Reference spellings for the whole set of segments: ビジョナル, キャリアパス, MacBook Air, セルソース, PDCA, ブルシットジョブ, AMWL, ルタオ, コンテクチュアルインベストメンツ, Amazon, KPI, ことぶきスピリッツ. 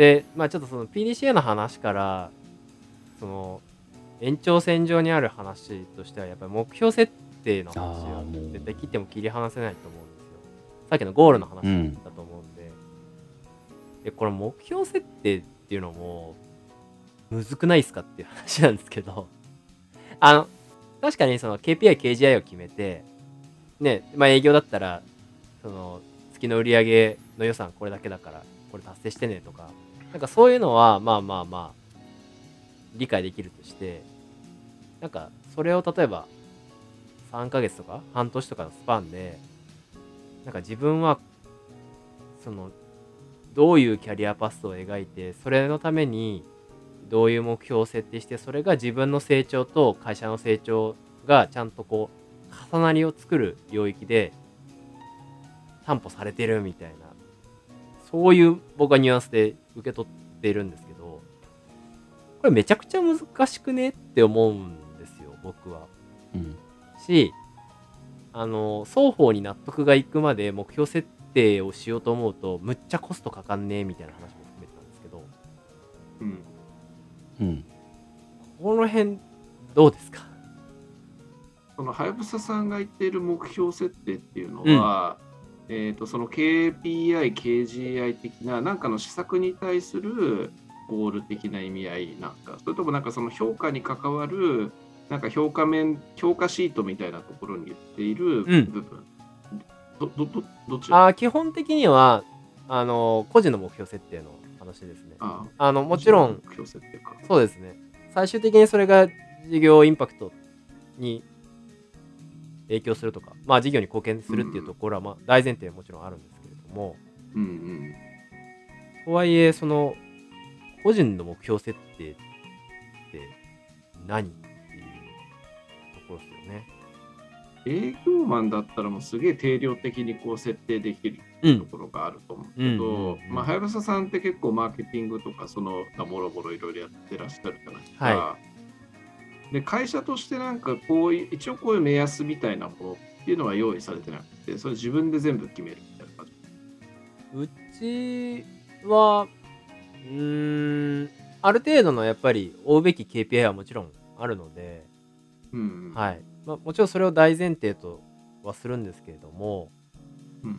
で、まあ、ちょっとその PDCA の話からその延長線上にある話としてはやっぱり目標設定の話は絶対切っても切り離せないと思うんですよ。さっきのゴールの話だと思うんで、でこれ目標設定っていうのもむずくないですかっていう話なんですけど確かにその KPI、KGI を決めて、ね、まあ営業だったらその月の売り上げの予算これだけだからこれ達成してねとか、なんかそういうのはまあ理解できるとして、なんかそれを例えば3ヶ月とか半年とかのスパンで、なんか自分はそのどういうキャリアパスを描いて、それのためにどういう目標を設定して、それが自分の成長と会社の成長がちゃんとこう重なりを作る領域で担保されてるみたいな、そういう僕はニュアンスで受け取っているんですけど、これめちゃくちゃ難しくねって思うんですよ僕は、うん、し双方に納得がいくまで目標設定をしようと思うとむっちゃコストかかんねえみたいな話も含めてたんですけど、うん、この辺どうですか？そのはやぶささんが言っている目標設定っていうのは、その KPI、KGI 的な何かの施策に対するゴール的な意味合いなんか、それともなんかその評価に関わるなんか評価シートみたいなところに言っている部分、どっち基本的には個人の目標設定の話ですね。もちろん目標設定か、そうですね。最終的にそれが事業インパクトに影響するとか、まあ事業に貢献するっていうところはまあ大前提はもちろんあるんですけれども、とはいえその個人の目標設定って何っていうところですよね。営業マンだったらもうすげえ定量的にこう設定できるところがあると思うけど、まあはやぶささんって結構マーケティングとかその他もろもろいろいろやってらっしゃるじゃないですか。はいで会社としてなんかこう一応こういう目安みたいなものっていうのは用意されてなくて、それ自分で全部決めるみたいな感じ。うちはある程度のやっぱり追うべき KPI はもちろんあるので、はいまあ、もちろんそれを大前提とはするんですけれども、ま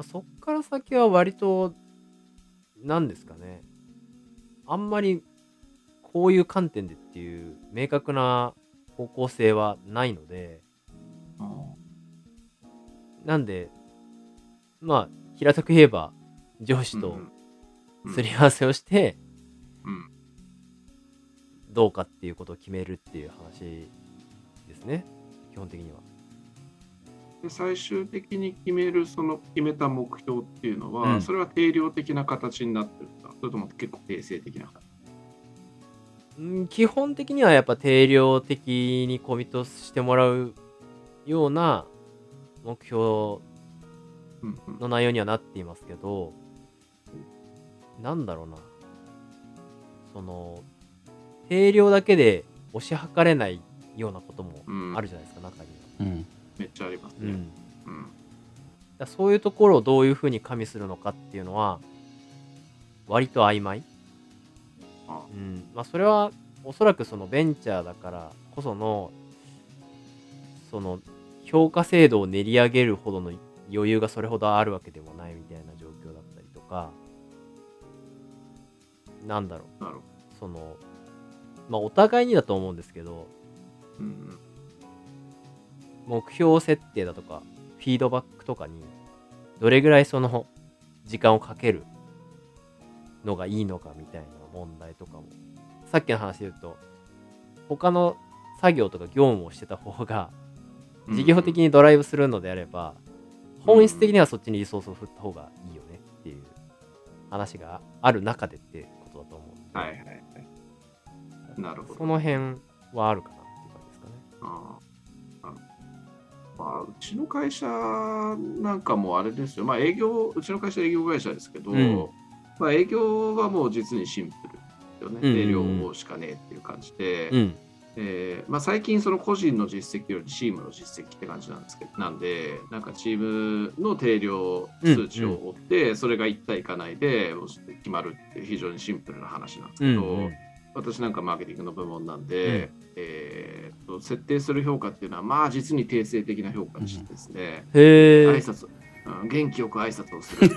あ、そっから先は割と何ですかね、あんまりこういう観点でっていう明確な方向性はないので、なんでまあ平たく言えば上司とすり合わせをしてどうかっていうことを決めるっていう話ですね基本的には。で最終的に決めるその決めた目標っていうのは、それは定量的な形になってるんだ、それとも結構定性的な形？基本的にはやっぱ定量的にコミットしてもらうような目標の内容にはなっていますけど、なんだろうな、その定量だけで押し量れないようなこともあるじゃないですか、中には、めっちゃありますね、だそういうところをどういうふうに加味するのかっていうのは割と曖昧。まあ、それはおそらくそのベンチャーだからこそのその評価制度を練り上げるほどの余裕がそれほどあるわけでもないみたいな状況だったりとか、なんだろう、そのまあお互いにだと思うんですけど、目標設定だとかフィードバックとかにどれぐらいその時間をかけるのがいいのかみたいな問題とかも、さっきの話で言うと他の作業とか業務をしてた方が事業的にドライブするのであれば、本質的にはそっちにリソースを振った方がいいよねっていう話がある中でってことだと思う。なるほど。その辺はあるかなっていう感じですかね。うちの会社なんかもあれですよ、まあ営業、うちの会社営業会社ですけど、まあ、営業はもう実にシンプルよね、定量しかねえっていう感じで、最近その個人の実績よりチームの実績って感じなんですけど、なんでなんかチームの定量数値を追って、それが一体いかないで決まるっていう非常にシンプルな話なんですけど、私なんかマーケティングの部門なんで、設定する評価っていうのはまあ実に定性的な評価でしてですね、挨拶、元気よく挨拶をする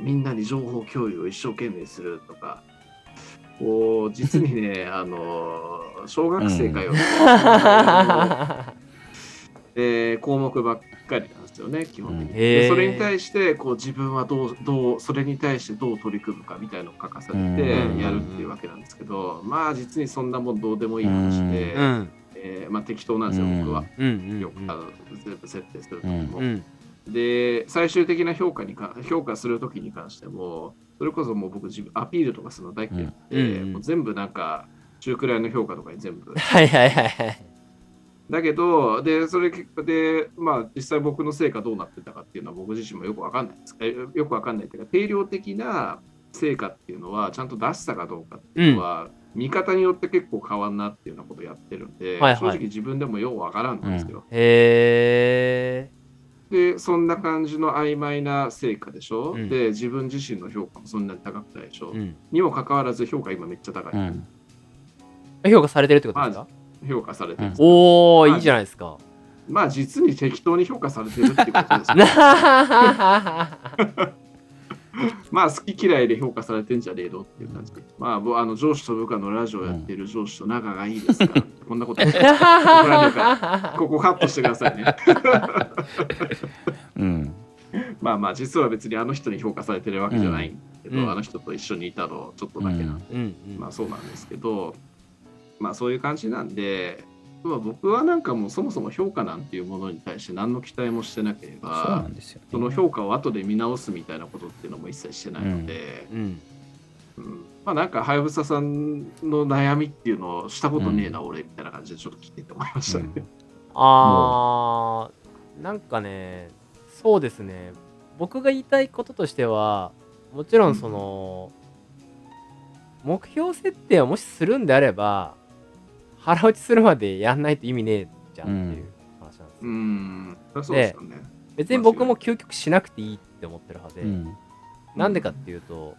みんなに情報共有を一生懸命するとか、こう実にね小学生かよ、項目ばっかりなんですよね基本的に。でそれに対してこう自分はどうそれに対してどう取り組むかみたいなのを書かされてやるっていうわけなんですけど、まあ実にそんなもんどうでもいい話で、適当なんですよ僕は。よく全部設定するとも。で最終的な評価するときに関しても、それこそもう僕自分アピールとかするの大嫌いで、もう全部なんか中くらいの評価とかに全部だけど、でそれ結果で実際僕の成果どうなってたかっていうのは僕自身もよくわかんないです。よくわかんないっていうか、定量的な成果っていうのはちゃんと出したかどうかっていうのは、見方によって結構変わんなっていうようなことをやってるんで、正直自分でもよくわからんんですけど、でそんな感じの曖昧な成果でしょ、で自分自身の評価もそんなに高くないでしょ、にもかかわらず評価今めっちゃ高い、評価されてるってことですか？評価されてる、いいじゃないですか。まあ実に適当に評価されてるってことですねまあ好き嫌いで評価されてんじゃねえのっていう感じで、上司と部下のラジオやってる上司と仲がいいですからこんなこと言って怒られるからここカットしてくださいね、まあ実は別にあの人に評価されてるわけじゃないんですけど、あの人と一緒にいたのちょっとだけなんで、まあそうなんですけど、まあそういう感じなんで、僕はなんかもうそもそも評価なんていうものに対して何の期待もしてなければ、 そうなんですよね。その評価を後で見直すみたいなことっていうのも一切してないので、なんかはやぶささんの悩みっていうのをしたことねえな、俺みたいな感じでちょっと聞いてて思いましたね、なんかね、そうですね、僕が言いたいこととしてはもちろんその、目標設定をもしするんであれば腹落ちするまでやんないと意味ねえじゃんっていう話なんですよ。そうですよね。別に僕も究極しなくていいって思ってるはずで、なんでかっていうと、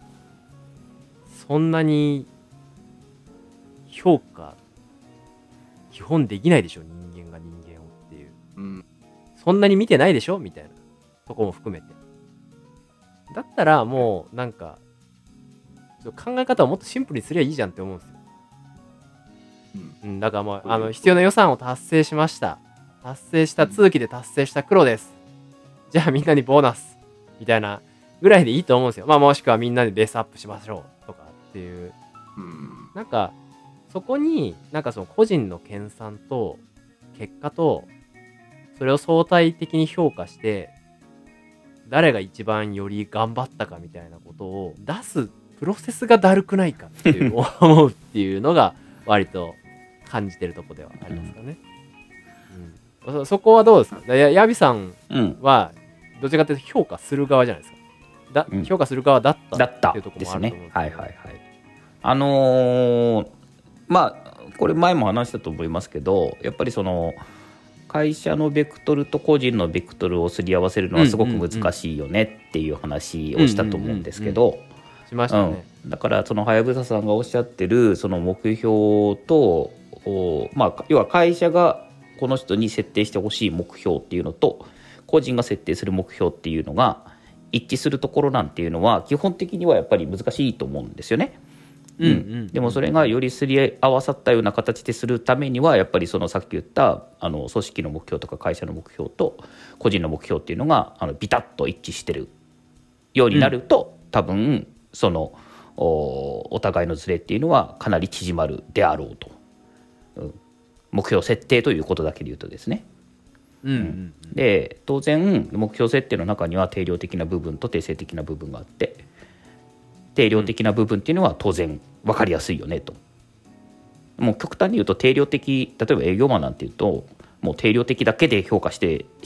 そんなに評価基本できないでしょ、人間が人間をっていう、そんなに見てないでしょみたいなとこも含めて、だったらもうなんかちょっと考え方をもっとシンプルにすりゃいいじゃんって思うんですよ。だからもう必要な予算を達成しました、達成した通期で達成した黒です、じゃあみんなにボーナスみたいなぐらいでいいと思うんですよ。もしくはみんなでベースアップしましょうとかっていう、なんかそこになんかその個人の研鑽と結果とそれを相対的に評価して誰が一番より頑張ったかみたいなことを出すプロセスがだるくないかっていう思うっていうのが割と感じてるとこではありますかね、そこはどうですか？ヤビさんはどちらかというと評価する側じゃないですか。評価する側だったっていうところもあると思うんですけど、はいはいはい、これ前も話したと思いますけど、やっぱりその会社のベクトルと個人のベクトルをすり合わせるのはすごく難しいよねっていう話をしたと思うんですけど、しましたね。だからそのはやぶささんがおっしゃってるその目標と、要は会社がこの人に設定してほしい目標っていうのと個人が設定する目標っていうのが一致するところなんていうのは基本的にはやっぱり難しいと思うんですよね、でもそれがよりすり合わさったような形でするためにはやっぱりそのさっき言った組織の目標とか会社の目標と個人の目標っていうのがビタッと一致してるようになると、多分そのお互いのズレっていうのはかなり縮まるであろうと、目標設定ということだけで言うとですね、で当然目標設定の中には定量的な部分と定性的な部分があって、定量的な部分っていうのは当然分かりやすいよねと、もう極端に言うと定量的、例えば営業マンなんていうともう定量的だけで評価し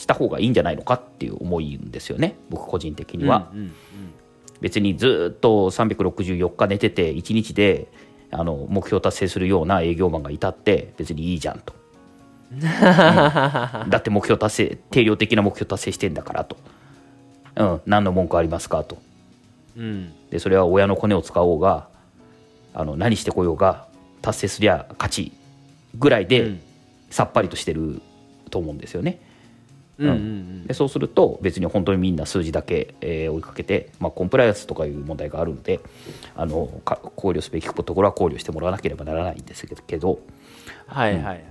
た方がいいんじゃないのかっていう思いんですよね、僕個人的には。別にずっと364日寝てて1日で目標達成するような営業マンがいたって別にいいじゃんと、うん、だって目標達成、定量的な目標達成してんだからと、うん、何の文句ありますかと、うん、でそれは親のコネを使おうが何してこようが達成すりゃ勝ちぐらいで、うん、さっぱりとしてると思うんですよね、うんうんうん、でそうすると別に本当にみんな数字だけ、追いかけて、コンプライアンスとかいう問題があるので考慮すべきところは考慮してもらわなければならないんですけど、はいはいはい、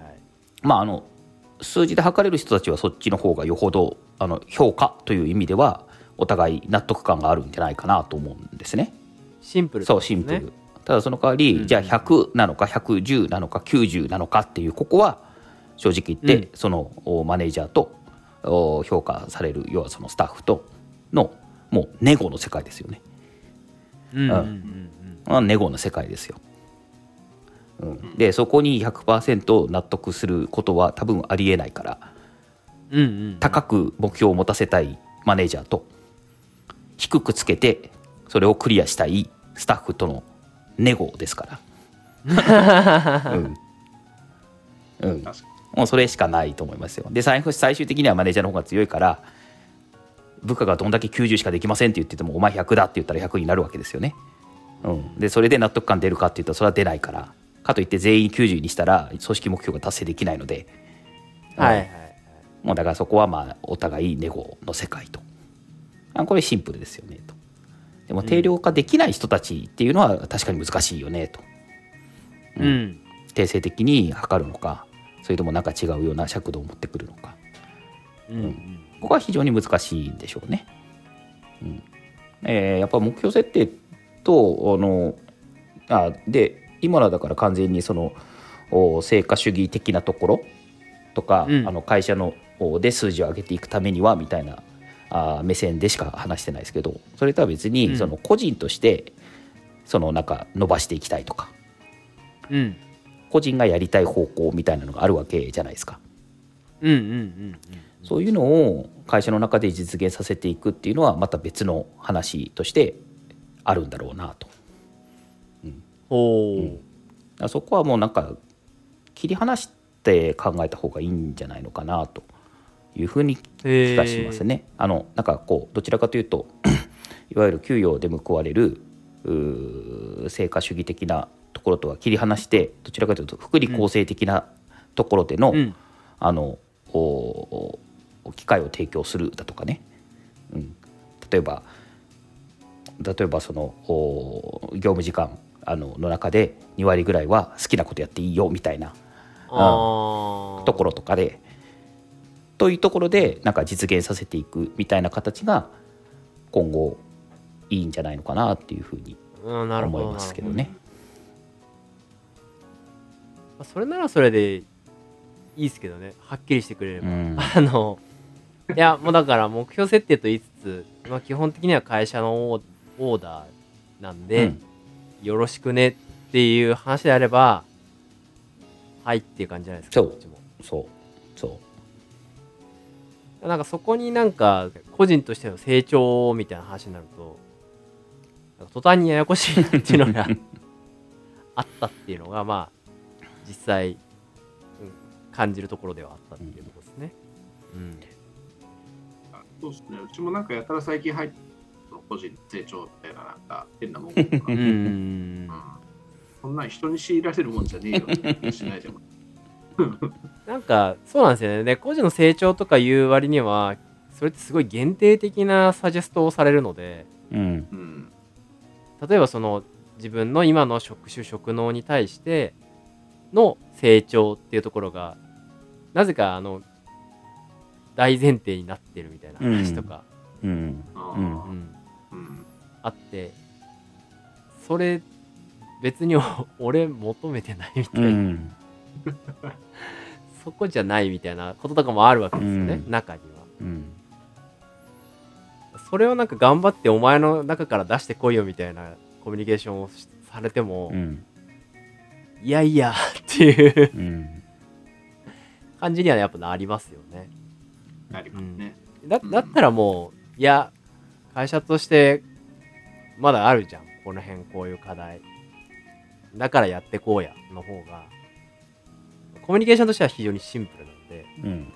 数字で測れる人たちはそっちの方がよほど評価という意味ではお互い納得感があるんじゃないかなと思うんですね。シンプルですね。そうシンプル。ただその代わり、じゃあ100なのか110なのか90なのかっていう、ここは正直言って、うん、そのマネージャーと評価される要はそのスタッフとのもうネゴの世界ですよね。うんうんうんうん、ネゴの世界ですよ、うん、でそこに 100% 納得することは多分ありえないから、うんうんうん、高く目標を持たせたいマネージャーと低くつけてそれをクリアしたいスタッフとのネゴですから、うんうん、もうそれしかないと思いますよ。で最終的にはマネージャーの方が強いから部下がどんだけ90しかできませんって言っててもお前100だって言ったら100になるわけですよね、うん、でそれで納得感出るかって言ったらそれは出ないから、かといって全員90にしたら組織目標が達成できないので、はいはいはい、もうだからそこはお互いネゴの世界と、これシンプルですよねと。でも定量化できない人たちっていうのは確かに難しいよねと、うんうん、定性的に測るのかそれともなんか違うような尺度を持ってくるのか、うんうん、ここは非常に難しいんでしょうね、うん、やっぱ目標設定とで今のはだから完全にその成果主義的なところとか、うん、会社ので数字を上げていくためにはみたいな目線でしか話してないですけど、それとは別にその個人としてそのなんか伸ばしていきたいとか、うん、個人がやりたい方向みたいなのがあるわけじゃないですか、うんうんうんうん、そういうのを会社の中で実現させていくっていうのはまた別の話としてあるんだろうなと、うんおうん、そこはもうなんか切り離して考えた方がいいんじゃないのかなというふうに気がしますね。なんかこうどちらかというといわゆる給与で報われる成果主義的なところとは切り離してどちらかというと福利厚生的なところでの、うん、機会を提供するだとかね、うん、例えばその業務時間の中で2割ぐらいは好きなことやっていいよみたいな、うん、ところとかでというところでなんか実現させていくみたいな形が今後いいんじゃないのかなっていうふうに思いますけどね。それならそれでいいですけどね、はっきりしてくれれば、うん、いやもうだから目標設定と言いつつ、基本的には会社のオーダーなんで、うん、よろしくねっていう話であればはいっていう感じじゃないですか。そうそうなんかそこになんか個人としての成長みたいな話になると途端にややこしいっていうのがあったっていうのが実際感じるところではあったっていうところですね、うん、そうですね。うちもなんかやたら最近入った個人成長みたいななんか変なもんとか、うん、そんな人に強いられるもんじゃねえよってしないでもなんかそうなんですよね。で個人の成長とかいう割にはそれってすごい限定的なサジェストをされるので、うん、例えばその自分の今の職種職能に対しての成長っていうところがなぜか大前提になってるみたいな話とか、うんうんうん、あって、それ別に俺求めてないみたいな、うんそこじゃないみたいなこととかもあるわけですよね、うん、中には、うん、それをなんか頑張ってお前の中から出してこいよみたいなコミュニケーションをされても、うん、いやいやっていう、うん、感じにはやっぱなりますよね。なりますね、うん、だったらもういや会社としてまだあるじゃん、この辺こういう課題だからやってこうやの方がコミュニケーションとしては非常にシンプルなので、うん、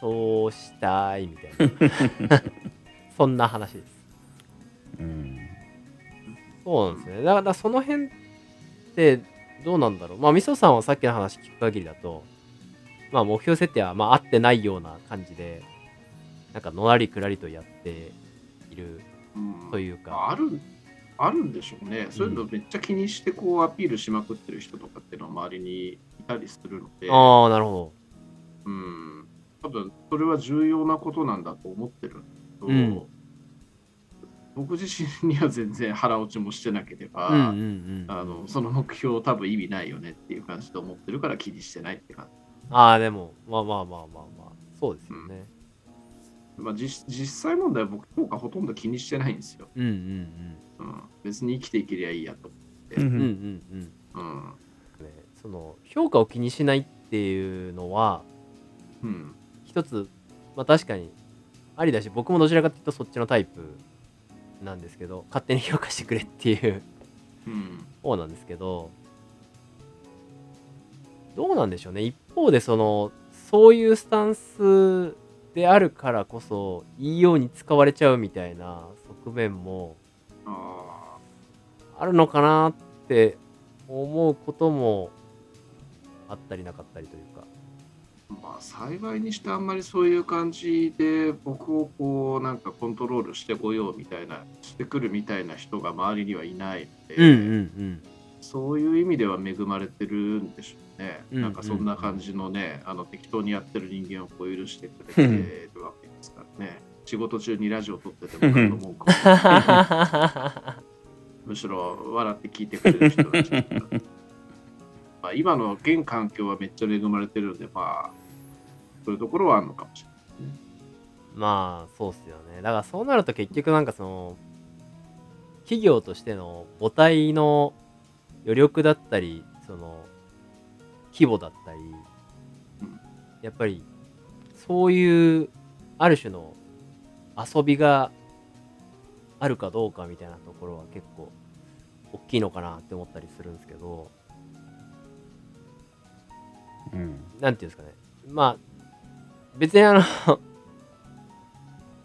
そうしたいみたいなそんな話です、うん、そうなんですね。だからその辺ってどうなんだろう。まあみそさんはさっきの話聞く限りだと、まあ目標設定はまあ合ってないような感じでなんかのらりくらりとやっているというか、うん、あるんでしょうね。そういうのめっちゃ気にしてこうアピールしまくってる人とかっていうのは周りにいたりするので、ああなるほど、うん、多分それは重要なことなんだと思ってるんですけど、うん、僕自身には全然腹落ちもしてなければ、うんうんうん、その目標多分意味ないよねっていう感じで思ってるから気にしてないって感じ。ああでもまあそうですよね、うん、まあ実際問題は僕とかほとんど気にしてないんですよ、うんうんうんうん、別に生きていけりゃいいやと思って、うんうんうんうん、その評価を気にしないっていうのは、うん、一つ、まあ、確かにありだし、僕もどちらかというとそっちのタイプなんですけど、勝手に評価してくれっていう方なんですけど、どうなんでしょうね。一方でそういうスタンスであるからこそいいように使われちゃうみたいな側面もあるのかなって思うこともあったりなかったりというか、まあ、幸いにしてあんまりそういう感じで僕をこうなんかコントロールしてこようみたいなしてくるみたいな人が周りにはいないので、うんうんうん、そういう意味では恵まれてるんでしょうね、うんうんうん、なんかそんな感じのね適当にやってる人間をこう許してくれてるわけですからね仕事中にラジオ撮っててもかと思うかむしろ笑って聞いてくれる人たちだった今の現環境はめっちゃ恵まれてるので、まあそういうところはあるのかもしれないですね。まあそうっすよね。だからそうなると結局なんか企業としての母体の余力だったり規模だったり、うん、やっぱりそういうある種の遊びがあるかどうかみたいなところは結構大きいのかなって思ったりするんですけど。うん、なんていうんですかね、まあ別に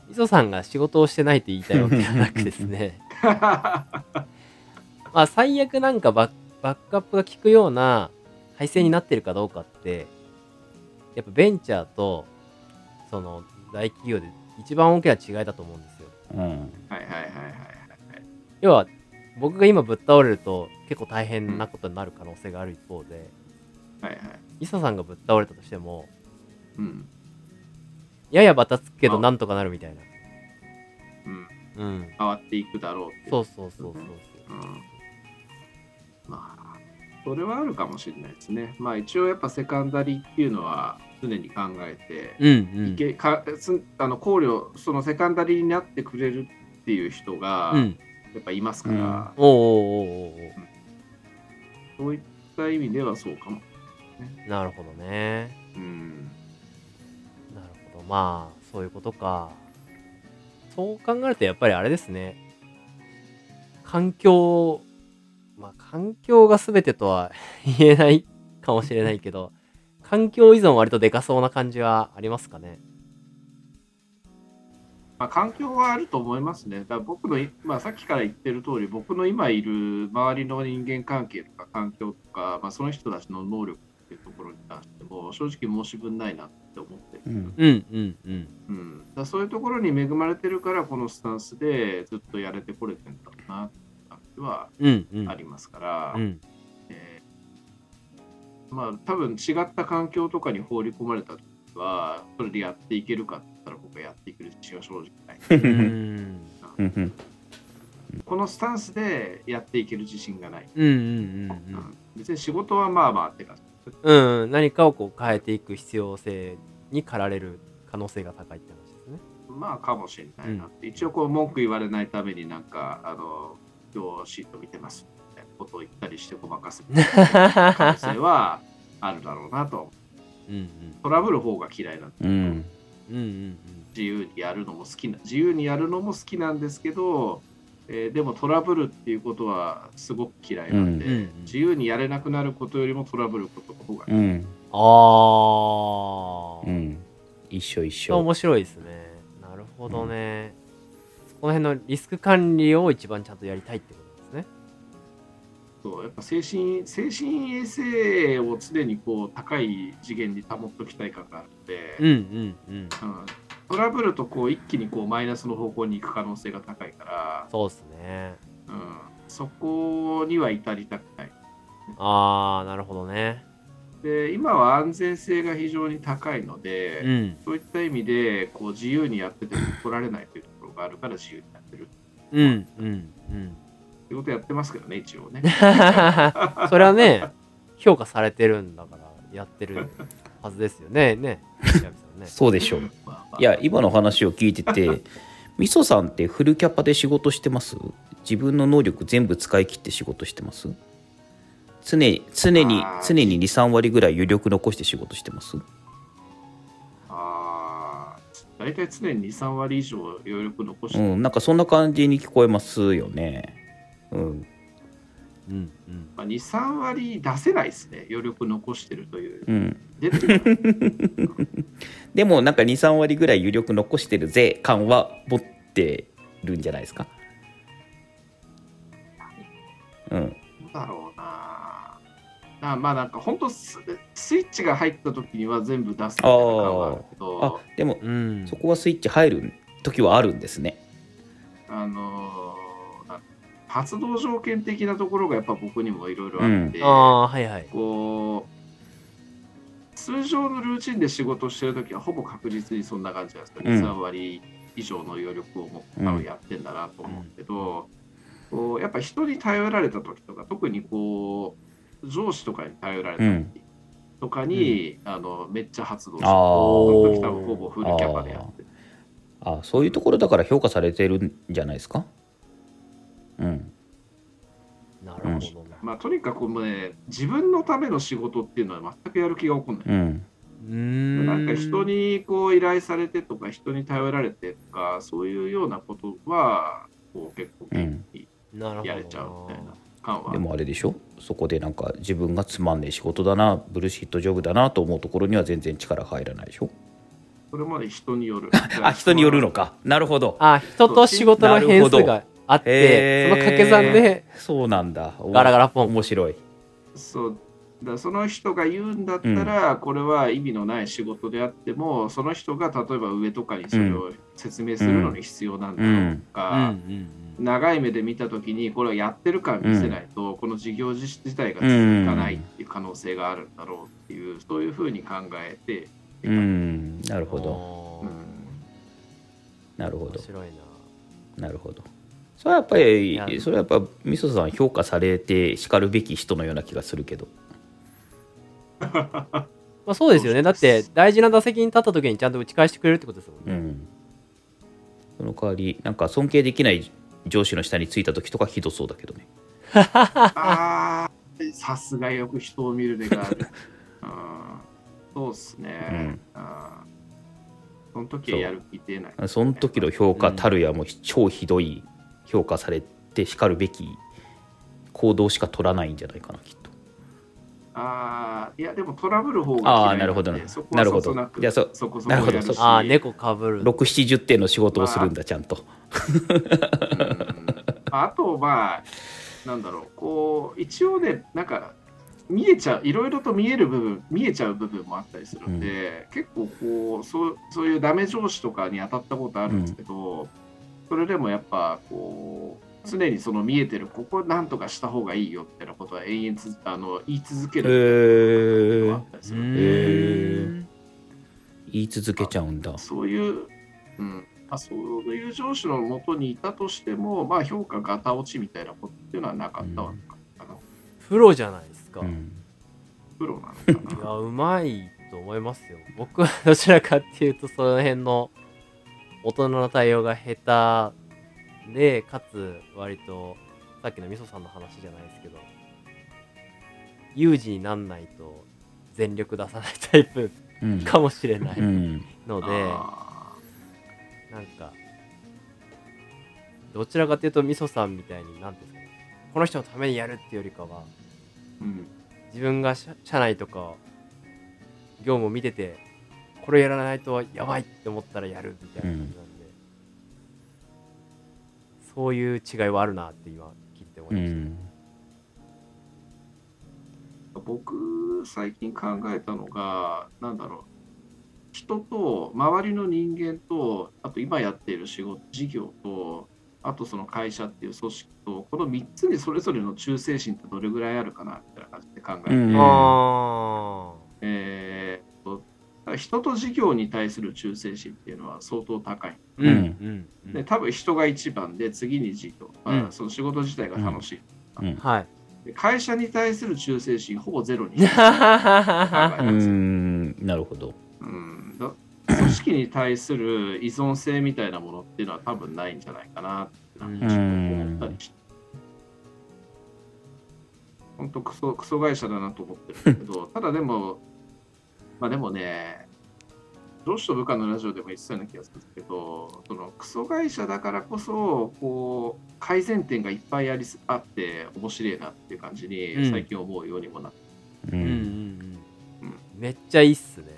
磯さんが仕事をしてないと言いたいわけではなくですねまあ最悪なんかバックアップが効くような配線になってるかどうかってやっぱベンチャーと大企業で一番大きな違いだと思うんですよ、うん、はいはいはいはい。要は僕が今ぶっ倒れると結構大変なことになる可能性がある一方で、はいはい、磯さんがぶっ倒れたとしても、うん、ややばたつくけどなんとかなるみたいな、うんうん、変わっていくだろうって。そう、うん、まあそれはあるかもしれないですね。まあ一応やっぱセカンダリーっていうのは常に考えて、うんうん、考慮セカンダリーになってくれるっていう人がやっぱいますから、うん、そういった意味ではそうかも。なるほどね、うん、なるほど。まあそういうことか。そう考えるとやっぱりあれですね、環境が全てとは言えないかもしれないけど環境依存は割とでかそうな感じはありますかね。まあ、環境はあると思いますね。だから僕の、まあ、さっきから言ってる通り僕の今いる周りの人間関係とか環境とか、まあ、その人たちの能力っていうところに関しても正直申し分ないなって思ってる、うんうんうんうん、だそういうところに恵まれてるからこのスタンスでずっとやれてこれてるんだろうなって感じはありますから、うんうん、まあ多分違った環境とかに放り込まれた時はそれでやっていけるかって言ったら僕はやっていける自信は正直ないうんこのスタンスでやっていける自信がない、うんうんうんうん、別に仕事はまあまあって感じ、うん、何かをこう変えていく必要性に駆られる可能性が高いって話ですね。まあかもしれないなって、うん、一応こう文句言われないためになんか今日シート見てますみたいなことを言ったりしてごまかすみたいな可能性はあるだろうなとうんうん、トラブル方が嫌いなんだけど、うんうんうんうん、自由にやるのも好きなんですけどでもトラブルっていうことはすごく嫌いなんで、うん、自由にやれなくなることよりもトラブることの方がいい、うん、ああ、うん、一緒一緒。面白いですね。なるほどね、うん、この辺のリスク管理を一番ちゃんとやりたいってことですね。そう、やっぱ精神衛生を常にこう高い次元に保っときたい感があって、うんうんうんうん、トラブルとこう一気にこうマイナスの方向に行く可能性が高いから、そうですね、うん、そこには至りたくない。ああ、なるほどね。で、今は安全性が非常に高いので、うん、そういった意味でこう自由にやってても取られないというところがあるから自由にやってる。うんうんうん。ってことやってますけどね、一応ね。それはね、評価されてるんだからやってるはずですよね。ね、そうでしょう。いや、今の話を聞いてて、みそさんってフルキャパで仕事してます？自分の能力全部使い切って仕事してます？常に 2,3 割ぐらい余力残して仕事してます？だいたい常に 2,3 割以上余力残して、うん、なんかそんな感じに聞こえますよね。うんうんうん、まあ、2、3割出せないですね、余力残してるという、うん、出てるでもなんか 2,3 割ぐらい余力残してるぜ感は持ってるんじゃないですか。うん、どうだろうなぁ、まあなんかほんとスイッチが入った時には全部出すみたいな感はあるけど、でも、うん、そこはスイッチ入る時はあるんですね。発動条件的なところがやっぱ僕にもいろいろあって、うん、はいはい、こう通常のルーチンで仕事してるときはほぼ確実にそんな感じなんですけど、うん、3割以上の余力をもうやってんだなと思うけど、うん、こうやっぱ人に頼られたときとか、特にこう上司とかに頼られたときとかに、うん、めっちゃ発動して、その時多分ほぼフルキャパでやってる。あ、そういうところだから評価されてるんじゃないですか。うん、なるほどね。まあ、とにかくもうね、自分のための仕事っていうのは全くやる気が起こんない、うん、なんか人にこう依頼されてとか人に頼られてとかそういうようなことはこう結構元気にやれちゃうみたいな感は、うん、でもあれでしょ、そこでなんか自分がつまんねえ仕事だな、ブルシットジョブだなと思うところには全然力入らないでしょ。それまで人によるあ、人によるのか、なるほど。あ、人と仕事の変数があって、その掛け算で、そうなんだ、ガラガラポン、面白い。そうだ、その人が言うんだったら、うん、これは意味のない仕事であっても、その人が例えば上とかにそれを説明するのに必要なんだろうとか、うん、長い目で見た時にこれをやってる感見せないと、うん、この事業自体が続かないっていう可能性があるんだろうっていう、そういうふうに考えて、うん、なるほど、うん、なるほど、面白いな、なるほど。それはやっぱりみそさん評価されてしかるべき人のような気がするけどまあそうですよね。だって大事な打席に立った時にちゃんと打ち返してくれるってことですもんね、うん、その代わりなんか尊敬できない上司の下についた時とかひどそうだけどねあ、さすがよく人を見る目があるあ、そうっすね、うん、あ、その時はやる気出ない、ね、その時の評価たるやもう超ひどい、評価されてしかるべき行動しか取らないんじゃないかな、きっと。ああ、いやでもトラブる方が嫌いなんで、ああ、なるほどね、そこはそこなく、そこそこやるし、ああ、猫かぶる、6、70点の仕事をするんだ、ちゃんとあと、まあなんだろう、こう一応ね、なんか見えちゃう、いろいろと見える部分、見えちゃう部分もあったりするんで、うん、結構こうそういうダメ上司とかに当たったことあるんですけど、うん、それでもやっぱこう常にその見えてる、ここなんとかした方がいいよってなことは延々言い続けることがあったりするので、言い続けちゃうんだ。そういう、うん、そういう上司のもとにいたとしても、まあ、評価ガタ落ちみたいなことっていうのはなかったわけかな、うん、プロじゃないですか、うん、プロなのかな。いや、うまいと思いますよ。僕はどちらかっていうとその辺の大人の対応が下手で、かつ割とさっきのみそさんの話じゃないですけど、有事になんないと全力出さないタイプかもしれないので、うんうん、なんかどちらかというとみそさんみたいに何ですかね、この人のためにやるっていうよりかは、うん、自分が社内とか業務を見ててこれやらないとやばいって思ったらやるみたいな感じなんで、うん、そういう違いはあるなって今聞いて思いました、うん、僕最近考えたのがなんだろう、人と周りの人間とあと今やっている仕事事業とあとその会社っていう組織とこの3つにそれぞれの忠誠心ってどれぐらいあるかなみたいな感じで考えて、人と事業に対する忠誠心っていうのは相当高い、うんうんうん、で多分人が一番で次に事業、うん、その仕事自体が楽しい、うんうん、はい、会社に対する忠誠心ほぼゼロに考えますなるほど、うん、組織に対する依存性みたいなものっていうのは多分ないんじゃないかなって思ったりして、本当クソ会社だなと思ってるけどただでもまあでもね、上司と部下のラジオでも言ってたような気がするけど、そのクソ会社だからこそこう改善点がいっぱいあって面白いなっていう感じに最近思うようにもなって、うんうんうんうん、めっちゃいいっすね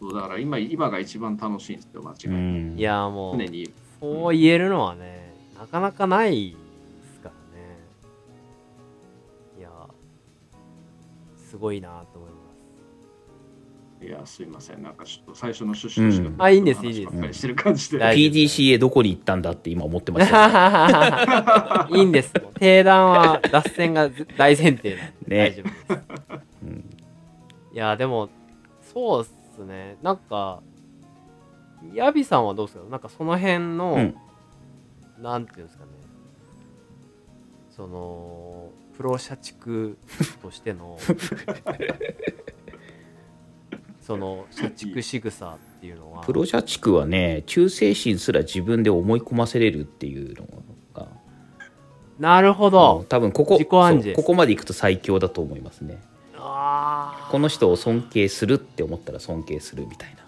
そうだから今が一番楽しいんですよ、間違いなく、うん、いやもう常にそう言えるのはね、うん、なかなかないですからね。いやすごいなと思います。いやすいません、なんかちょっと最初の趣旨として、うん、あ、いいんです、いいです、うん、してる感じで PDCA どこに行ったんだって今思ってました、ね、いいんですもん、定談は脱線が大前提なんで、ね、大丈夫です、うん、いやでもそうっすね。なんかヤビさんはどうですか、なんかその辺の、うん、なんていうんですかね、そのプロ社畜としてのその社畜仕草っていうのは、プロ社畜はね、忠誠心すら自分で思い込ませれるっていうのが、なるほど、多分ここまでいくと最強だと思いますね。この人を尊敬するって思ったら尊敬するみたいな。